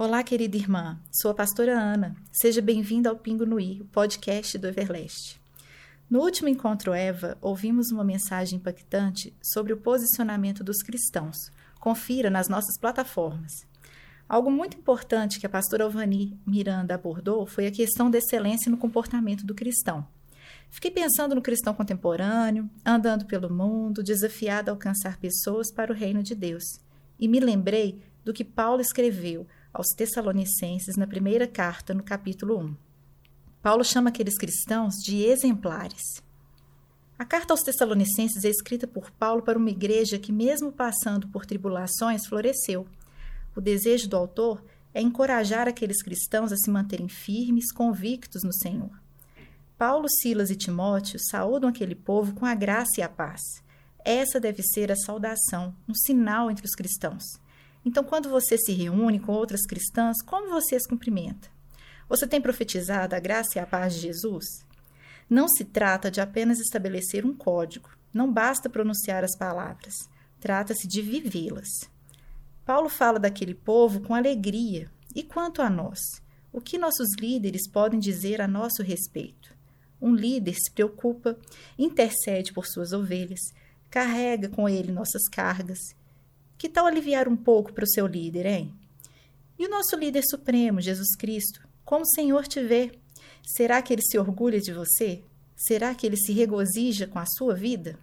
Olá, querida irmã, sou a pastora Ana. Seja bem-vinda ao Pingo no I, o podcast do Everlast. No último Encontro Eva, ouvimos uma mensagem impactante sobre o posicionamento dos cristãos. Confira nas nossas plataformas. Algo muito importante que a pastora Alvani Miranda abordou foi a questão da excelência no comportamento do cristão. Fiquei pensando no cristão contemporâneo, andando pelo mundo, desafiado a alcançar pessoas para o reino de Deus. E me lembrei do que Paulo escreveu aos Tessalonicenses na primeira carta, no capítulo 1. Paulo chama aqueles cristãos de exemplares. A carta aos Tessalonicenses é escrita por Paulo para uma igreja que, mesmo passando por tribulações, floresceu. O desejo do autor é encorajar aqueles cristãos a se manterem firmes, convictos no Senhor. Paulo, Silas e Timóteo saúdam aquele povo com a graça e a paz. Essa deve ser a saudação, um sinal entre os cristãos. Então, quando você se reúne com outras cristãs, como você as cumprimenta? Você tem profetizado a graça e a paz de Jesus? Não se trata de apenas estabelecer um código. Não basta pronunciar as palavras. Trata-se de vivê-las. Paulo fala daquele povo com alegria. E quanto a nós? O que nossos líderes podem dizer a nosso respeito? Um líder se preocupa, intercede por suas ovelhas, carrega com ele nossas cargas. Que tal aliviar um pouco para o seu líder, hein? E o nosso líder supremo, Jesus Cristo, como o Senhor te vê? Será que ele se orgulha de você? Será que ele se regozija com a sua vida?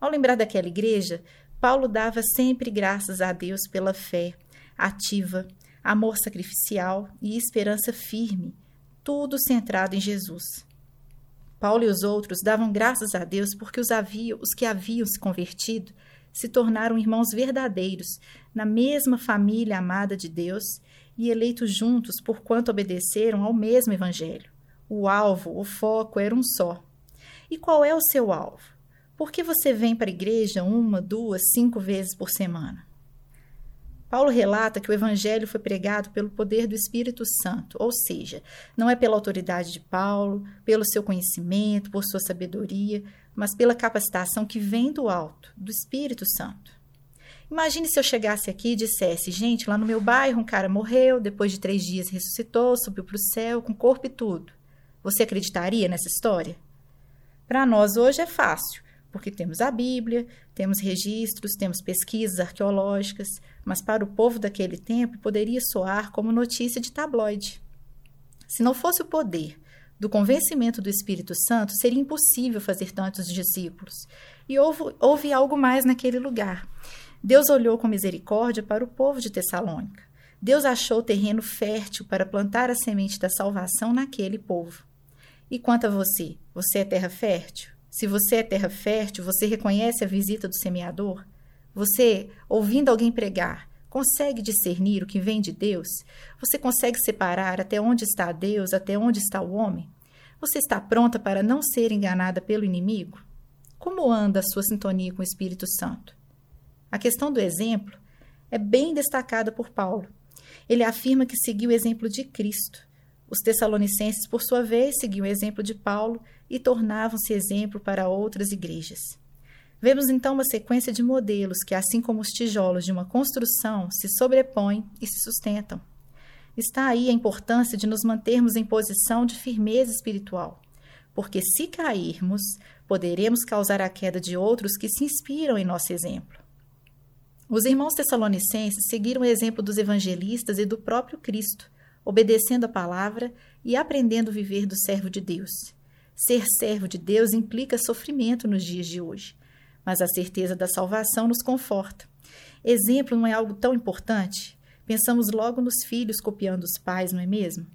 Ao lembrar daquela igreja, Paulo dava sempre graças a Deus pela fé ativa, amor sacrificial e esperança firme, tudo centrado em Jesus. Paulo e os outros davam graças a Deus porque os que haviam se convertido se tornaram irmãos verdadeiros na mesma família amada de Deus e eleitos juntos porquanto obedeceram ao mesmo Evangelho. O alvo, o foco, era um só. E qual é o seu alvo? Por que você vem para a igreja 1, 2, 5 vezes por semana? Paulo relata que o Evangelho foi pregado pelo poder do Espírito Santo, ou seja, não é pela autoridade de Paulo, pelo seu conhecimento, por sua sabedoria, mas pela capacitação que vem do alto, do Espírito Santo. Imagine se eu chegasse aqui e dissesse, gente, lá no meu bairro um cara morreu, depois de 3 dias ressuscitou, subiu para o céu, com corpo e tudo. Você acreditaria nessa história? Para nós hoje é fácil. Porque temos a Bíblia, temos registros, temos pesquisas arqueológicas, mas para o povo daquele tempo poderia soar como notícia de tabloide. Se não fosse o poder do convencimento do Espírito Santo, seria impossível fazer tantos discípulos. E houve algo mais naquele lugar. Deus olhou com misericórdia para o povo de Tessalônica. Deus achou terreno fértil para plantar a semente da salvação naquele povo. E quanto a você? Você é terra fértil? Se você é terra fértil, você reconhece a visita do semeador? Você, ouvindo alguém pregar, consegue discernir o que vem de Deus? Você consegue separar até onde está Deus, até onde está o homem? Você está pronta para não ser enganada pelo inimigo? Como anda a sua sintonia com o Espírito Santo? A questão do exemplo é bem destacada por Paulo. Ele afirma que seguiu o exemplo de Cristo. Os Tessalonicenses, por sua vez, seguiam o exemplo de Paulo e tornavam-se exemplo para outras igrejas. Vemos então uma sequência de modelos que, assim como os tijolos de uma construção, se sobrepõem e se sustentam. Está aí a importância de nos mantermos em posição de firmeza espiritual, porque se cairmos, poderemos causar a queda de outros que se inspiram em nosso exemplo. Os irmãos tessalonicenses seguiram o exemplo dos evangelistas e do próprio Cristo, obedecendo a palavra e aprendendo a viver do servo de Deus. Ser servo de Deus implica sofrimento nos dias de hoje, mas a certeza da salvação nos conforta. Exemplo não é algo tão importante? Pensamos logo nos filhos copiando os pais, não é mesmo?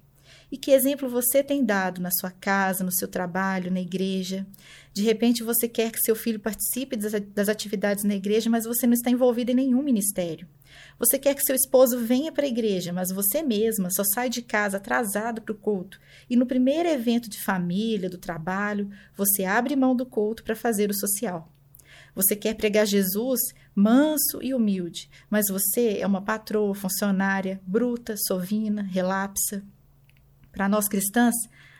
E que exemplo você tem dado na sua casa, no seu trabalho, na igreja? De repente você quer que seu filho participe das atividades na igreja, mas você não está envolvido em nenhum ministério. Você quer que seu esposo venha para a igreja, mas você mesma só sai de casa atrasado para o culto. E no primeiro evento de família, do trabalho, você abre mão do culto para fazer o social. Você quer pregar Jesus manso e humilde, mas você é uma patroa, funcionária, bruta, sovina, relapsa. Para nós cristãs,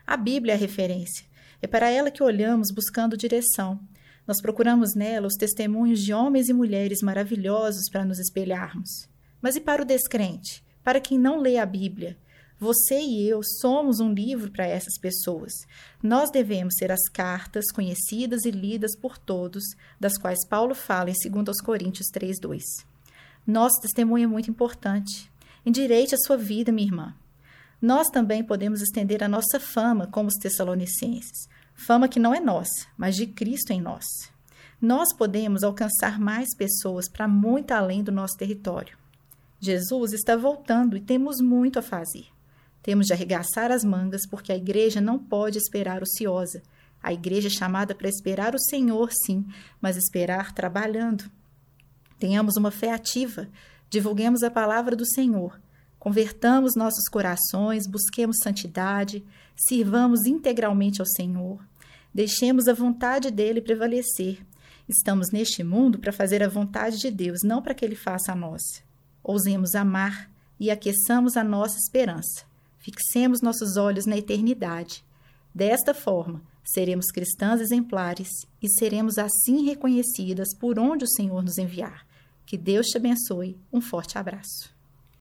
a Bíblia é a referência. É para ela que olhamos buscando direção. Nós procuramos nela os testemunhos de homens e mulheres maravilhosos para nos espelharmos. Mas e para o descrente? Para quem não lê a Bíblia, você e eu somos um livro para essas pessoas. Nós devemos ser as cartas conhecidas e lidas por todos, das quais Paulo fala em 2 Coríntios 3:2. Nosso testemunho é muito importante. Endireite a sua vida, minha irmã. Nós também podemos estender a nossa fama como os Tessalonicenses. Fama que não é nossa, mas de Cristo em nós. Nós podemos alcançar mais pessoas para muito além do nosso território. Jesus está voltando e temos muito a fazer. Temos de arregaçar as mangas porque a igreja não pode esperar ociosa. A igreja é chamada para esperar o Senhor, sim, mas esperar trabalhando. Tenhamos uma fé ativa, divulguemos a palavra do Senhor, convertamos nossos corações, busquemos santidade, sirvamos integralmente ao Senhor, deixemos a vontade dele prevalecer. Estamos neste mundo para fazer a vontade de Deus, não para que ele faça a nossa. Ousemos amar e aqueçamos a nossa esperança. Fixemos nossos olhos na eternidade. Desta forma, seremos cristãs exemplares e seremos assim reconhecidas por onde o Senhor nos enviar. Que Deus te abençoe. Um forte abraço.